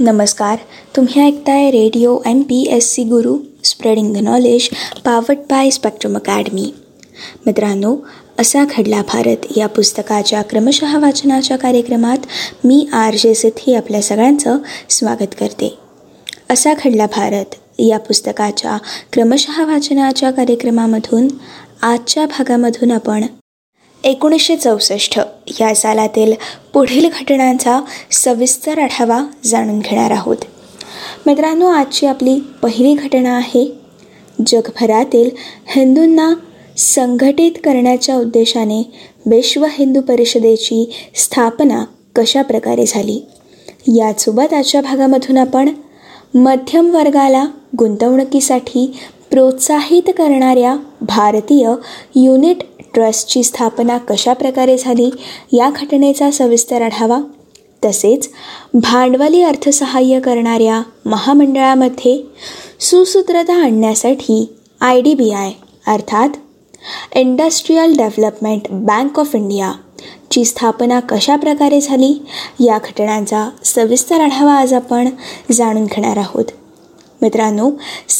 नमस्कार. तुम्ही ऐकताय radio MPSC Guru, spreading the knowledge, powered by Spectrum Academy. मित्रांनो, असा घडला भारत या पुस्तकाच्या क्रमशः वाचनाच्या कार्यक्रमात मी RJ सिद्धी आपल्या सगळ्यांचं स्वागत करते. असा घडला भारत या पुस्तकाच्या क्रमशः वाचनाच्या कार्यक्रमामधून आजच्या भागामधून आपण 1964 या सालातील पुढील घटनांचा सविस्तर आढावा जाणून घेणार आहोत. मित्रांनो, आजची आपली पहिली घटना आहे जगभरातील हिंदूंना संघटित करण्याच्या उद्देशाने विश्व हिंदू परिषदेची स्थापना कशा प्रकारे झाली. यासोबत आजच्या भागामधून आपण मध्यम वर्गाला गुंतवणुकीसाठी प्रोत्साहित करणाऱ्या भारतीय युनिट ट्रस्टची स्थापना कशा प्रकारे झाली या घटनेचा सविस्तर आढावा, तसेच भांडवली अर्थसहाय्य करणाऱ्या महामंडळामध्ये सुसूत्रता आणण्यासाठी IDBI अर्थात Industrial Development Bank of India ची स्थापना कशा प्रकारे झाली या घटनांचा सविस्तर आढावा आज आपण जाणून घेणार आहोत. मित्रांनो,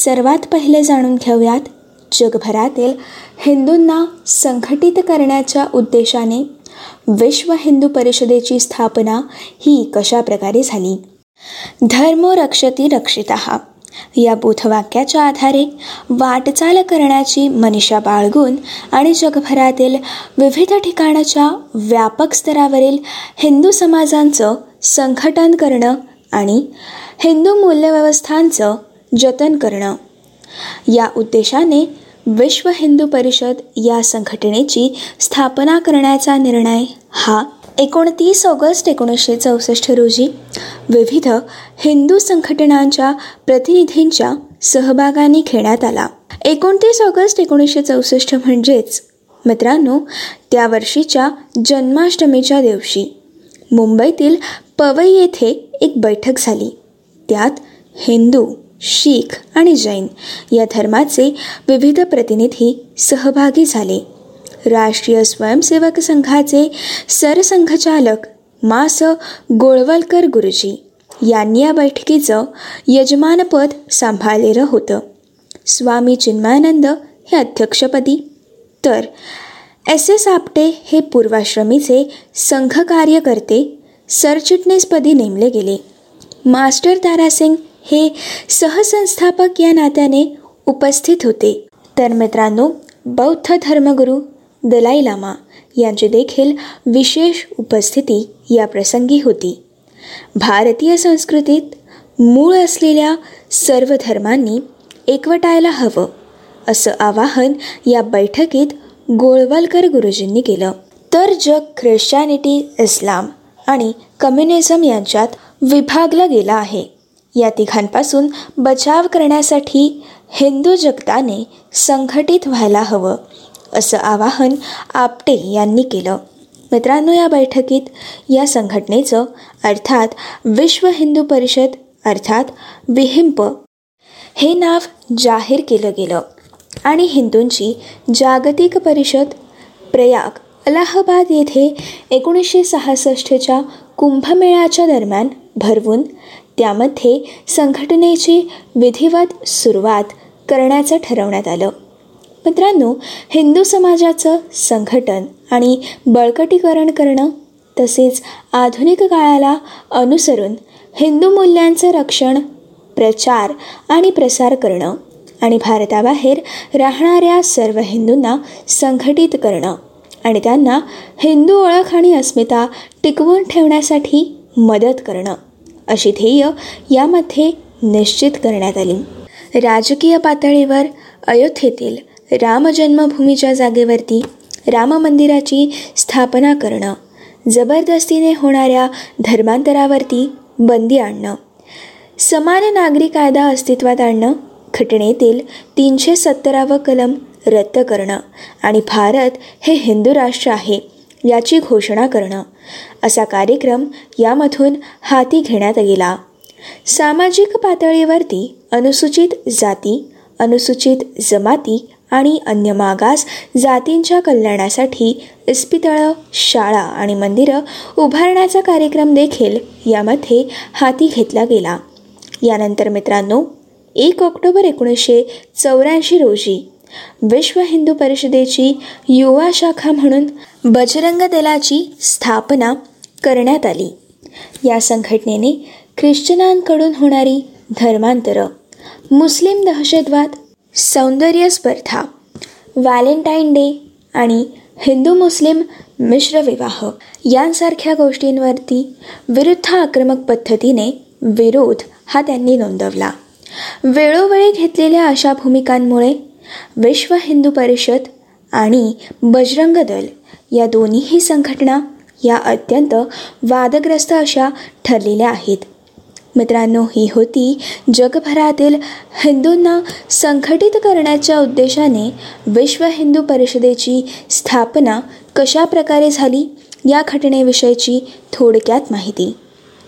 सर्वात पहिले जाणून घेऊयात जगभरातील हिंदूंना संघटित करण्याच्या उद्देशाने विश्व हिंदू परिषदेची स्थापना ही कशा प्रकारे झाली. धर्मो रक्षति रक्षितः या बोधवाक्याच्या आधारे वाटचाल करण्याची मनीषा बाळगून आणि जगभरातील विविध ठिकाणाच्या व्यापक स्तरावरील हिंदू समाजांचं संघटन करणं आणि हिंदू मूल्यव्यवस्थांचं जतन करणं या उद्देशाने विश्व हिंदू परिषद या संघटनेची स्थापना करण्याचा निर्णय हा 29 ऑगस्ट 1964 रोजी विविध हिंदू संघटनांच्या प्रतिनिधींच्या सहभागाने घेण्यात आला. 29 ऑगस्ट 1964 म्हणजेच मित्रांनो त्या वर्षीच्या जन्माष्टमीच्या दिवशी मुंबईतील पवई येथे एक बैठक झाली. त्यात हिंदू, शीख आणि जैन या धर्माचे विविध प्रतिनिधी सहभागी झाले. राष्ट्रीय स्वयंसेवक संघाचे सरसंघचालक मास गोळवलकर गुरुजी यांनी या बैठकीचं यजमानपद सांभाळलेलं होतं. स्वामी चिन्मयानंद हे अध्यक्षपदी, तर SS आपटे हे पूर्वाश्रमीचे संघकार्यकर्ते सरचिटणीसपदी नेमले गेले. मास्टर तारा सिंग हे सहसंस्थापक या नात्याने उपस्थित होते. तर मित्रांनो, बौद्ध धर्मगुरू दलाई लामा यांची देखील विशेष उपस्थिती या प्रसंगी होती. भारतीय संस्कृतीत मूळ असलेल्या सर्व धर्मांनी एकवटायला हवं असं आवाहन या बैठकीत गोळवलकर गुरुजींनी केलं. तर जग ख्रिश्चॅनिटी, इस्लाम आणि कम्युनिझम यांच्यात विभागलं गेलं आहे. या तिघांपासून बचाव करण्यासाठी हिंदू जगताने संघटित व्हायला हवं असं आवाहन आपटे यांनी केलं. मित्रांनो, या बैठकीत या संघटनेचं अर्थात विश्व हिंदू परिषद अर्थात विहिंप हे नाव जाहीर केलं गेलं आणि हिंदूंची जागतिक परिषद प्रयाग अलाहाबाद येथे 1966च्या कुंभमेळ्याच्या दरम्यान भरवून त्यामध्ये संघटनेची विधिवत सुरुवात करण्याचं ठरवण्यात आलं. मित्रांनो, हिंदू समाजाचं संघटन आणि बळकटीकरण करणं तसेच आधुनिक काळाला अनुसरून हिंदू मूल्यांचं रक्षण, प्रचार आणि प्रसार करणं आणि भारताबाहेर राहणाऱ्या सर्व हिंदूंना संघटित करणं आणि त्यांना हिंदू ओळख आणि अस्मिता टिकवून ठेवण्यासाठी मदत करणं अशी ध्येय यामध्ये निश्चित करण्यात आली. राजकीय पातळीवर अयोध्येतील रामजन्मभूमीच्या जागेवरती राम मंदिराची स्थापना करणं, जबरदस्तीने होणाऱ्या धर्मांतरावरती बंदी आणणं, समान नागरी कायदा अस्तित्वात आणणं, घटनेतील 370वं कलम रद्द करणं आणि भारत हे हिंदू राष्ट्र आहे याची घोषणा करणं असा कार्यक्रम यामधून हाती घेण्यात गेला. सामाजिक पातळीवरती अनुसूचित जाती, अनुसूचित जमाती आणि अन्य मागास जातींच्या कल्याणासाठी इस्पितळं, शाळा आणि मंदिरं उभारण्याचा कार्यक्रम देखील यामध्ये हाती घेतला गेला. यानंतर मित्रांनो 1 ऑक्टोबर 1984 रोजी विश्व हिंदू परिषदेची युवा शाखा म्हणून बजरंग दलाची स्थापना करण्यात आली. या संघटनेने ख्रिश्चनांकडून होणारी धर्मांतरं, मुस्लिम दहशतवाद, सौंदर्य स्पर्धा, व्हॅलेंटाईन डे आणि हिंदू मुस्लिम मिश्रविवाह यांसारख्या गोष्टींवरती विरुद्ध आक्रमक पद्धतीने विरोध हा त्यांनी नोंदवला. वेळोवेळी घेतलेल्या अशा भूमिकांमुळे विश्व हिंदू परिषद आणि बजरंग दल या दोन्हीही संघटना या अत्यंत वादग्रस्त अशा ठरलेल्या आहेत. मित्रांनो ही होती जगभरातील हिंदूंना संघटित करण्याच्या उद्देशाने विश्व हिंदू परिषदेची स्थापना कशा प्रकारे झाली या घटनेविषयीची थोडक्यात माहिती.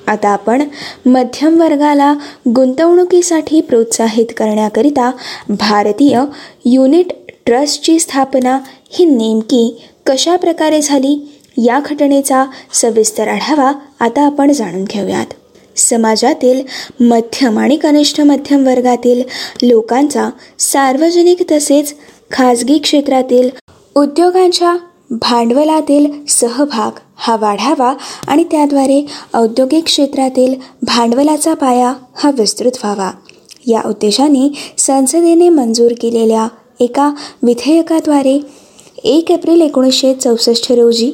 आता आपण मध्यम वर्गाला गुंतवणुकीसाठी प्रोत्साहित करण्याकरिता भारतीय युनिट ट्रस्टची स्थापना ही नेमकी कशा प्रकारे झाली या घटनेचा सविस्तर आढावा आता आपण जाणून घेऊयात. समाजातील मध्यम आणि कनिष्ठ मध्यम वर्गातील लोकांचा सार्वजनिक तसेच खाजगी क्षेत्रातील उद्योगांच्या भांडवलातील सहभाग हा वाढावा आणि त्याद्वारे औद्योगिक क्षेत्रातील भांडवलाचा पाया हा विस्तृत व्हावा या उद्देशाने संसदेने मंजूर केलेल्या एका विधेयकाद्वारे 1 एप्रिल 1964 रोजी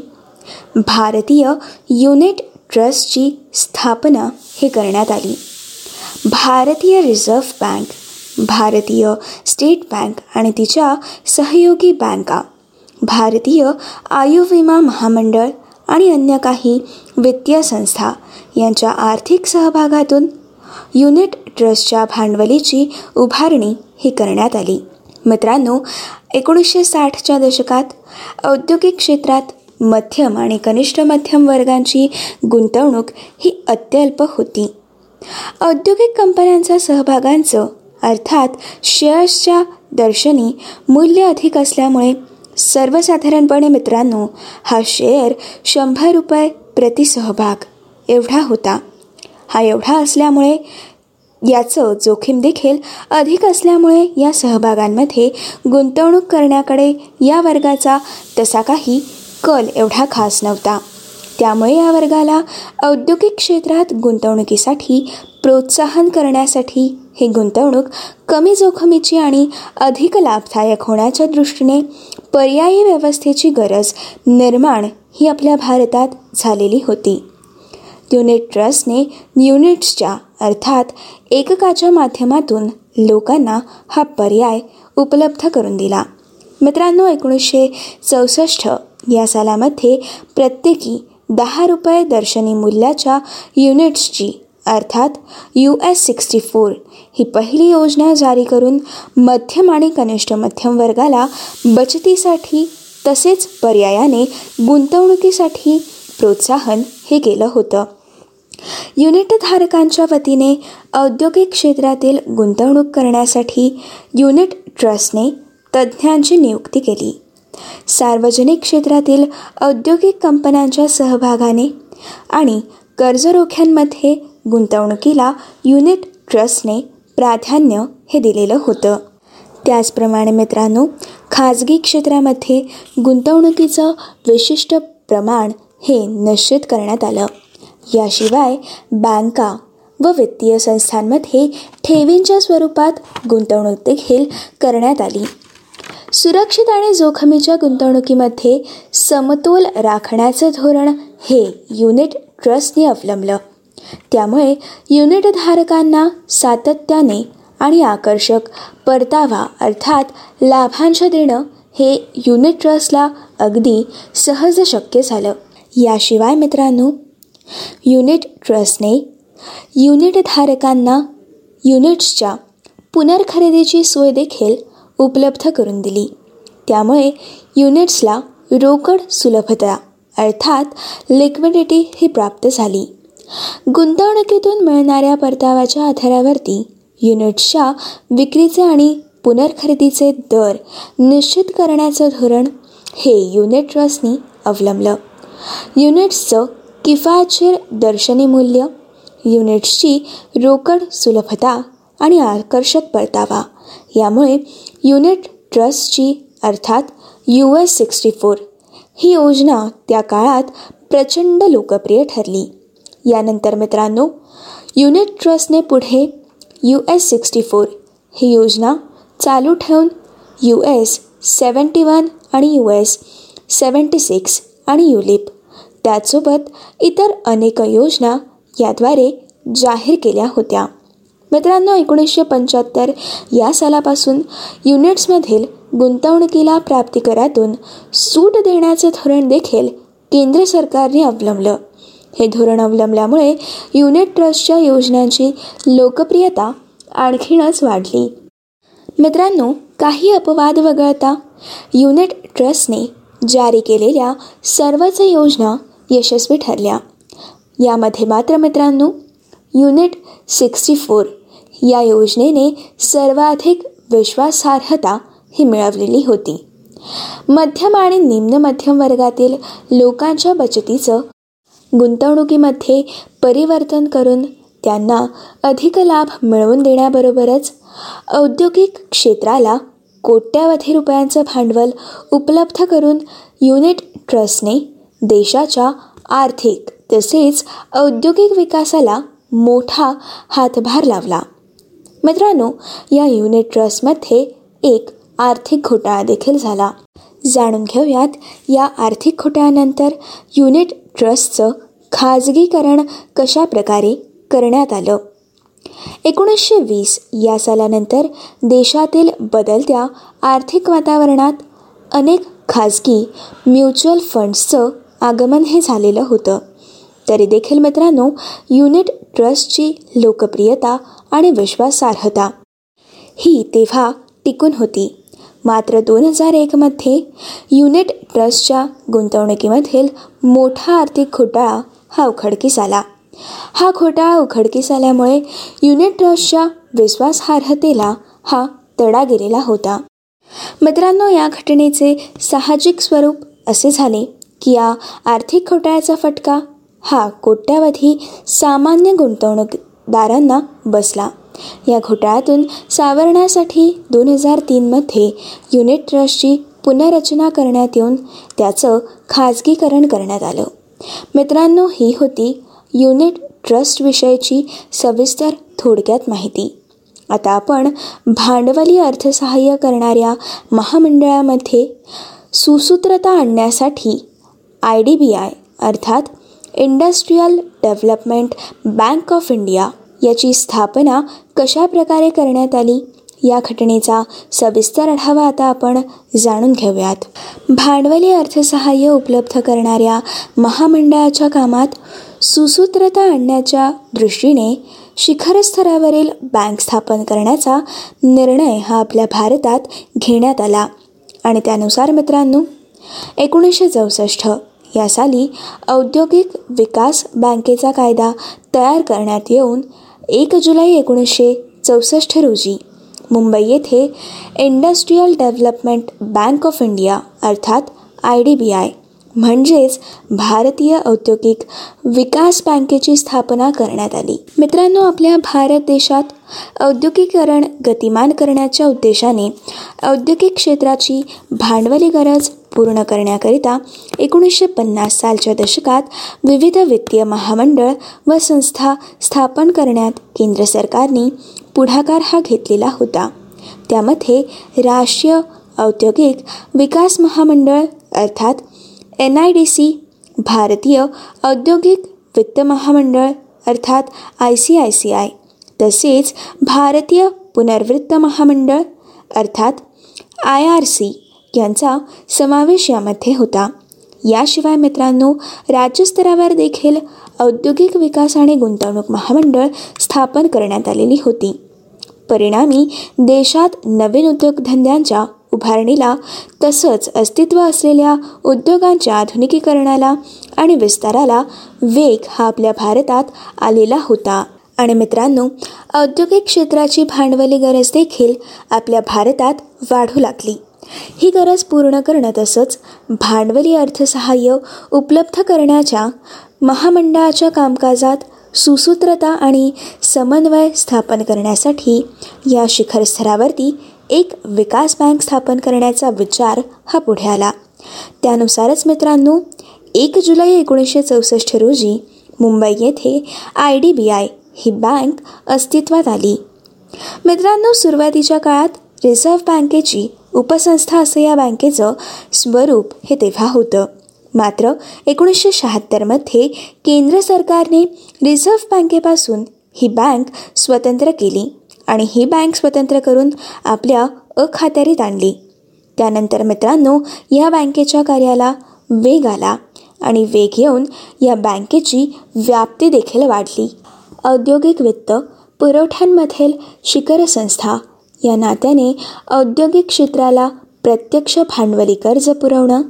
भारतीय युनिट ट्रस्टची स्थापना हे करण्यात आली. भारतीय रिझर्व्ह बँक, भारतीय स्टेट बँक आणि तिच्या सहयोगी बँका, भारतीय आयुर्विमा महामंडळ आणि अन्य काही वित्तीय संस्था यांच्या आर्थिक सहभागातून युनिट ट्रस्टच्या भांडवलीची उभारणी ही करण्यात आली. मित्रांनो 1960च्या दशकात औद्योगिक क्षेत्रात मध्यम आणि कनिष्ठ मध्यम वर्गांची गुंतवणूक ही अत्यल्प होती. औद्योगिक कंपन्यांच्या सहभागांचं अर्थात शेअर्सच्या दर्शनी मूल्य अधिक असल्यामुळे सर्वसाधारणपणे मित्रांनो हा शेअर 100 रुपये प्रति सहभाग एवढा होता. हा एवढा असल्यामुळे याचं जोखीम देखील अधिक असल्यामुळे या सहभागांमध्ये गुंतवणूक करण्याकडे या वर्गाचा तसा काही कल एवढा खास नव्हता. त्यामुळे या वर्गाला औद्योगिक क्षेत्रात गुंतवणुकीसाठी प्रोत्साहन करण्यासाठी ही गुंतवणूक कमी जोखमीची आणि अधिक लाभदायक होण्याच्या दृष्टीने पर्यायी व्यवस्थेची गरज निर्माण ही आपल्या भारतात झालेली होती. युनिट ट्रस्टने युनिट्सच्या अर्थात एककाच्या माध्यमातून लोकांना हा पर्याय उपलब्ध करून दिला. मित्रांनो 1964 या सालामध्ये प्रत्येकी 10 रुपये दर्शनी मूल्याच्या युनिट्सची अर्थात US 64 ही पहिली योजना जारी करून मध्यम आणि कनिष्ठ मध्यम वर्गाला बचतीसाठी तसेच पर्यायाने गुंतवणुकीसाठी प्रोत्साहन हे केलं होतं. युनिटधारकांच्या वतीने औद्योगिक क्षेत्रातील गुंतवणूक करण्यासाठी युनिट ट्रस्टने तज्ज्ञांची नियुक्ती केली. सार्वजनिक क्षेत्रातील औद्योगिक कंपन्यांच्या सहभागाने आणि कर्जरोख्यांमध्ये गुंतवणुकीला युनिट ट्रस्टने प्राधान्य हे दिलेलं होतं. त्याचप्रमाणे मित्रांनो खाजगी क्षेत्रामध्ये गुंतवणुकीचं विशिष्ट प्रमाण हे निश्चित करण्यात आलं. याशिवाय बँका व वित्तीय संस्थांमध्ये ठेवींच्या स्वरूपात गुंतवणूक देखील करण्यात आली. सुरक्षित आणि जोखमीच्या गुंतवणुकीमध्ये समतोल राखण्याचं धोरण हे युनिट ट्रस्टने अवलंबलं. त्यामुळे युनिटधारकांना सातत्याने आणि आकर्षक परतावा अर्थात लाभांश देणं हे युनिट ट्रस्टला अगदी सहज शक्य झालं. याशिवाय मित्रांनो युनिट ट्रस्टने युनिटधारकांना युनिट्सच्या पुनर्खरेदीची सोय देखील उपलब्ध करून दिली. त्यामुळे युनिट्सला रोकड सुलभता अर्थात लिक्विडिटी ही प्राप्त झाली. गुंतवणुकीतून मिळणाऱ्या परताव्याच्या आधारावरती युनिट्सच्या विक्रीचे आणि पुनर्खरेदीचे दर निश्चित करण्याचं धोरण हे युनिट ट्रस्टनी अवलंबलं. युनिट्सचं किफायतशीर दर्शनी मूल्य, युनिट्सची रोकड सुलभता आणि आकर्षक परतावा यामुळे युनिट ट्रस्टची अर्थात US 64 ही योजना त्या काळात प्रचंड लोकप्रिय ठरली. यानंतर मित्रांनो युनिट ट्रस्टने पुढे US 64 ही योजना चालू ठेवून US 71 आणि US 76 आणि युलिप त्यासोबत इतर अनेक योजना याद्वारे जाहीर केल्या होत्या. मित्रांनो 1975 या सालापासून युनिट्समधील गुंतवणुकीला प्राप्तिकरातून सूट देण्याचं धोरण देखील केंद्र सरकारने अवलंबलं. हे धोरण अवलंबल्यामुळे युनिट ट्रस्टच्या योजनांची लोकप्रियता आणखीनच वाढली. मित्रांनो काही अपवाद वगळता युनिट ट्रस्टने जारी केलेल्या सर्वच योजना यशस्वी ठरल्या. यामध्ये मात्र मित्रांनो युनिट 64 या योजनेने सर्वाधिक विश्वासार्हता ही मिळवलेली होती. मध्यम आणि निम्न मध्यम वर्गातील लोकांच्या बचतीचं गुंतवणुकीमध्ये परिवर्तन करून त्यांना अधिक लाभ मिळवून देण्याबरोबरच औद्योगिक क्षेत्राला कोट्यावधी रुपयांचं भांडवल उपलब्ध करून युनिट ट्रस्टने देशाच्या आर्थिक तसेच औद्योगिक विकासाला मोठा हातभार लावला. मित्रांनो या युनिट ट्रस्टमध्ये एक आर्थिक घोटाळा देखील झाला. जाणून घेऊयात या आर्थिक घोटाळ्यानंतर युनिट ट्रस्टचं खाजगीकरण कशा प्रकारे करण्यात आलं. 1920 या सालानंतर देशातील बदलत्या आर्थिक वातावरणात अनेक खाजगी म्युच्युअल फंड्सचं आगमन हे झालेलं होतं. तरी देखील मित्रांनो युनिट ट्रस्टची लोकप्रियता आणि विश्वासार्हता ही तेव्हा टिकून होती. मात्र 2001 मध्ये युनिट ट्रस्टच्या गुंतवणुकीमधील मोठा आर्थिक घोटाळा हा उघडकीस आला. हा घोटाळा उघडकीस आल्यामुळे युनिट ट्रस्टच्या विश्वासार्हतेला हा तडा गेलेला होता. मित्रांनो या घटनेचे साहजिक स्वरूप असे झाले की या आर्थिक घोटाळ्याचा फटका हा कोट्यावधी सामान्य गुंतवणूकदारांना बसला. या घोटाळ्यातून सावरण्यासाठी 2003 मध्ये युनिट ट्रस्टची पुनर्रचना करण्यात येऊन त्याचं खाजगीकरण करण्यात आलं. मित्रांनो ही होती युनिट ट्रस्टविषयीची सविस्तर थोडक्यात माहिती. आता आपण भांडवली अर्थसहाय्य करणाऱ्या महामंडळामध्ये सुसूत्रता आणण्यासाठी IDBI अर्थात Industrial Development Bank of India याची स्थापना कशा प्रकारे करण्यात आली या घटनेचा सविस्तर आढावा आता आपण जाणून घेऊयात. भांडवली अर्थसहाय्य उपलब्ध करणाऱ्या महामंडळाच्या कामात सुसूत्रता आणण्याच्या दृष्टीने शिखर स्तरावरील बँक स्थापन करण्याचा निर्णय हा आपल्या भारतात घेण्यात आला. आणि त्यानुसार मित्रांनो 1964 या साली औद्योगिक विकास बँकेचा कायदा तयार करण्यात येऊन 1 जुलै 1964 रोजी मुंबई येथे Industrial Development Bank of India अर्थात IDBI म्हणजेच भारतीय औद्योगिक विकास बँकेची स्थापना करण्यात आली. मित्रांनो आपल्या भारत देशात औद्योगिकीकरण गतिमान करण्याच्या उद्देशाने औद्योगिक क्षेत्राची भांडवली गरज पूर्ण करण्याकरिता 1950 सालच्या दशकात विविध वित्तीय महामंडळ व संस्था स्थापन करण्यात केंद्र सरकारने पुढाकार हा घेतलेला होता. त्यामध्ये राष्ट्रीय औद्योगिक विकास महामंडळ अर्थात NIDC, भारतीय औद्योगिक वित्त महामंडळ अर्थात ICICI, तसेच भारतीय पुनर्वित्त महामंडळ अर्थात IRCI यांचा समावेश यामध्ये होता. याशिवाय मित्रांनो राज्यस्तरावर देखील औद्योगिक विकास आणि गुंतवणूक महामंडळ स्थापन करण्यात आलेली होती. परिणामी देशात नवीन उद्योगधंद्यांच्या उभारणीला तसंच अस्तित्व असलेल्या उद्योगांच्या आधुनिकीकरणाला आणि विस्ताराला वेग हा आपल्या भारतात आलेला होता. आणि मित्रांनो औद्योगिक क्षेत्राची भांडवली गरज देखील आपल्या भारतात वाढू लागली. ही गरज पूर्ण करणं तसंच भांडवली अर्थसहाय्य उपलब्ध करण्याच्या महामंडळाच्या कामकाजात सुसूत्रता आणि समन्वय स्थापन करण्यासाठी या शिखर स्तरावरती एक विकास बँक स्थापन करण्याचा विचार हा पुढे आला. त्यानुसारच मित्रांनो 1 जुलै 1964 रोजी मुंबई येथे IDBI ही बँक अस्तित्वात आली. मित्रांनो सुरुवातीच्या काळात रिझर्व्ह बँकेची उपसंस्था असं या बँकेचं स्वरूप हे तेव्हा होतं. मात्र 1976 मध्ये केंद्र सरकारने रिझर्व्ह बँकेपासून ही बँक स्वतंत्र केली आणि ही बँक स्वतंत्र करून आपल्या अखत्यारीत आणली. त्यानंतर मित्रांनो या बँकेच्या कार्याला वेग आला आणि वेग येऊन या बँकेची व्याप्ती देखील वाढली. औद्योगिक वित्त पुरवठ्यांमधील शिखर संस्था या नात्याने औद्योगिक क्षेत्राला प्रत्यक्ष भांडवली कर्ज पुरवणं,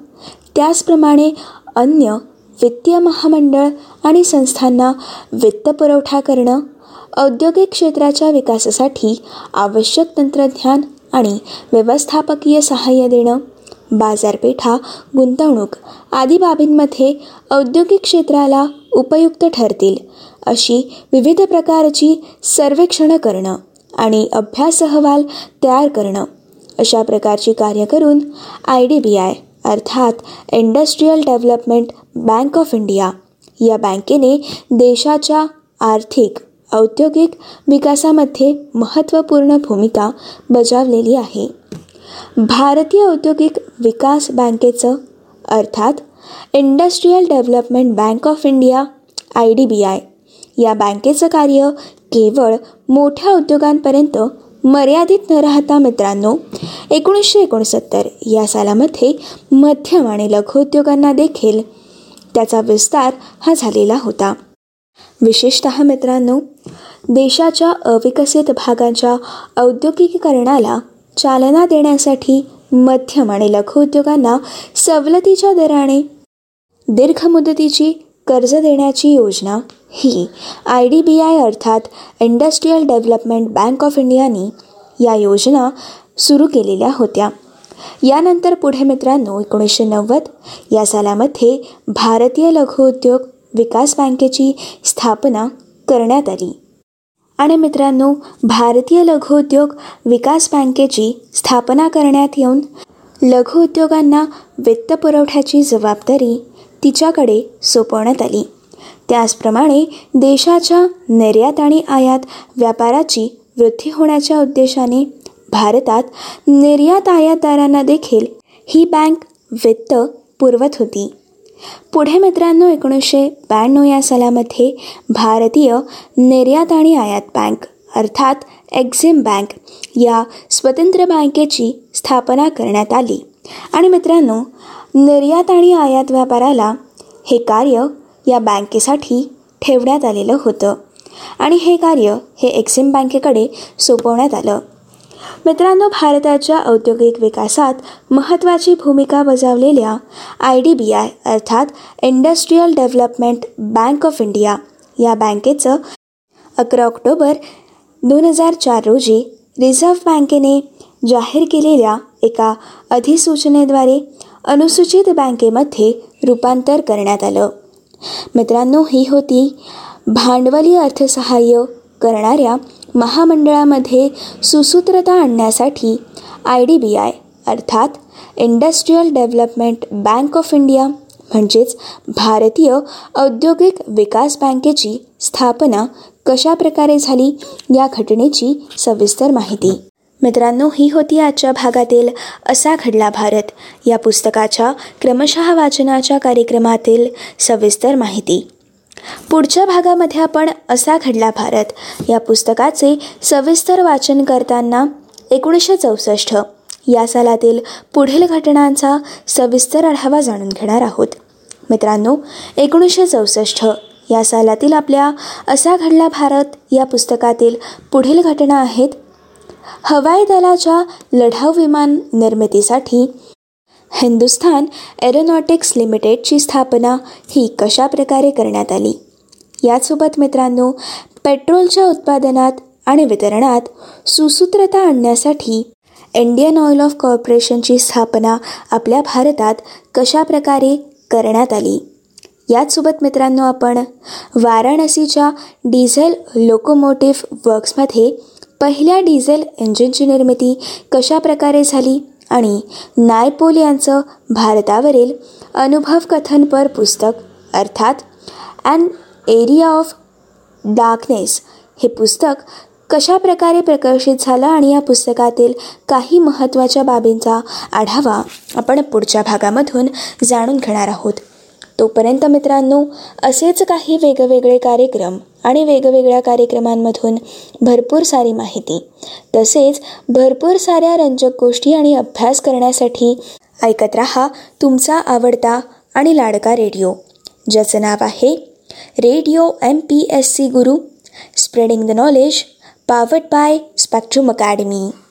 त्याचप्रमाणे अन्य वित्तीय महामंडळ आणि संस्थांना वित्त पुरवठा करणं, औद्योगिक क्षेत्राच्या विकासासाठी आवश्यक तंत्रज्ञान आणि व्यवस्थापकीय सहाय्य देणं, बाजारपेठा, गुंतवणूक आदी बाबींमध्ये औद्योगिक क्षेत्राला उपयुक्त ठरतील अशी विविध प्रकारची सर्वेक्षणं करणं आणि अभ्यास अहवाल तयार करणं अशा प्रकारची कार्य करून IDBI अर्थात Industrial Development Bank of India या बँकेने देशाच्या आर्थिक औद्योगिक विकासामध्ये महत्त्वपूर्ण भूमिका बजावलेली आहे. भारतीय औद्योगिक विकास बँकेचं अर्थात Industrial Development Bank of India IDBI या बँकेचं कार्य केवळ मोठ्या उद्योगांपर्यंत मर्यादित न राहता मित्रांनो 1969 या सालामध्ये मध्यम आणि लघु उद्योगांना देखील त्याचा विस्तार हा झालेला होता. विशेषतः मित्रांनो देशाच्या अविकसित भागांच्या औद्योगिकीकरणाला चालना देण्यासाठी मध्यम आणि लघु उद्योगांना सवलतीच्या दराने दीर्घ मुदतीची कर्ज देण्याची योजना ही IDBI अर्थात इंडस्ट्रीयल डेव्हलपमेंट बँक ऑफ इंडियानी या योजना सुरू केलेल्या होत्या. यानंतर पुढे मित्रांनो 1990 या सालामध्ये भारतीय लघु उद्योग विकास बँकेची स्थापना करण्यात आली आणि मित्रांनो भारतीय लघु उद्योग विकास बँकेची स्थापना करण्यात येऊन लघु उद्योगांना वित्त पुरवठ्याची जबाबदारी तिच्याकडे सोपवण्यात आली. त्याचप्रमाणे देशाच्या निर्यात आणि आयात व्यापाराची वृद्धी होण्याच्या उद्देशाने भारतात निर्यात आयातदारांना देखील ही बँक वित्त पुरवत होती. पुढे मित्रांनो 1992 या सालामध्ये भारतीय निर्यात आणि आयात बँक अर्थात EXIM बँक या स्वतंत्र बँकेची स्थापना करण्यात आली आणि मित्रांनो निर्यात आणि आयात व्यापाराला हे कार्य या बँकेसाठी ठेवण्यात आलेलं होतं आणि हे कार्य हे EXIM बँकेकडे सोपवण्यात आलं. मित्रांनो भारताच्या औद्योगिक विकासात महत्त्वाची भूमिका बजावलेल्या IDBI अर्थात Industrial Development Bank of India या बँकेचं 11 ऑक्टोबर 2004 रोजी रिझर्व्ह बँकेने जाहीर केलेल्या एका अधिसूचनेद्वारे अनुसूचित बँकेमध्ये रूपांतर करण्यात आलं. मित्रांनो ही होती भांडवली अर्थसहाय्य करणाऱ्या महामंडळामध्ये सुसूत्रता आणण्यासाठी IDBI अर्थात Industrial Development Bank of India म्हणजेच भारतीय औद्योगिक विकास बँकेची स्थापना कशा प्रकारे झाली या घटनेची सविस्तर माहिती. मित्रांनो ही होती आजच्या भागातील असा घडला भारत या पुस्तकाच्या क्रमशः वाचनाच्या कार्यक्रमातील सविस्तर माहिती. पुढच्या भागामध्ये आपण असा घडला भारत या पुस्तकाचे सविस्तर वाचन करताना 1964 या सालातील पुढील घटनांचा सविस्तर आढावा जाणून घेणार आहोत. मित्रांनो 1964 या सालातील आपल्या असा घडला भारत या पुस्तकातील पुढील घटना आहेत. हवाई दलाच्या लढाऊ विमान निर्मितीसाठी हिंदुस्थान एरोनॉटिक्स लिमिटेडची स्थापना ही कशा प्रकारे करण्यात आली. यासोबत मित्रांनो पेट्रोलच्या उत्पादनात आणि वितरणात सुसूत्रता आणण्यासाठी इंडियन ऑइल ऑफ कॉर्पोरेशनची स्थापना आपल्या भारतात कशाप्रकारे करण्यात आली. याचसोबत मित्रांनो, आपण वाराणसीच्या डिझेल लोकोमोटिव्ह वर्क्समध्ये पहिल्या डिझेल इंजिनची निर्मिती कशाप्रकारे झाली आणि नायपौल यांचं भारतावरील अनुभवकथनपर पुस्तक अर्थात अन एरिया ऑफ डार्कनेस हे पुस्तक कशाप्रकारे प्रकाशित झालं आणि या पुस्तकातील काही महत्त्वाच्या बाबींचा आढावा आपण पुढच्या भागामधून जाणून घेणार आहोत. तोपर्यंत मित्रांनो, असेच काही वेगवेगळे कार्यक्रम आणि वेगवेगळ्या कार्यक्रमांमधून भरपूर सारी माहिती तसेच भरपूर साऱ्या रंजक गोष्टी आणि अभ्यास करण्यासाठी ऐकत राहा तुमचा आवडता आणि लाडका रेडिओ, ज्याचं नाव आहे radio MPSC Guru, spreading the knowledge, powered by Spectrum academy.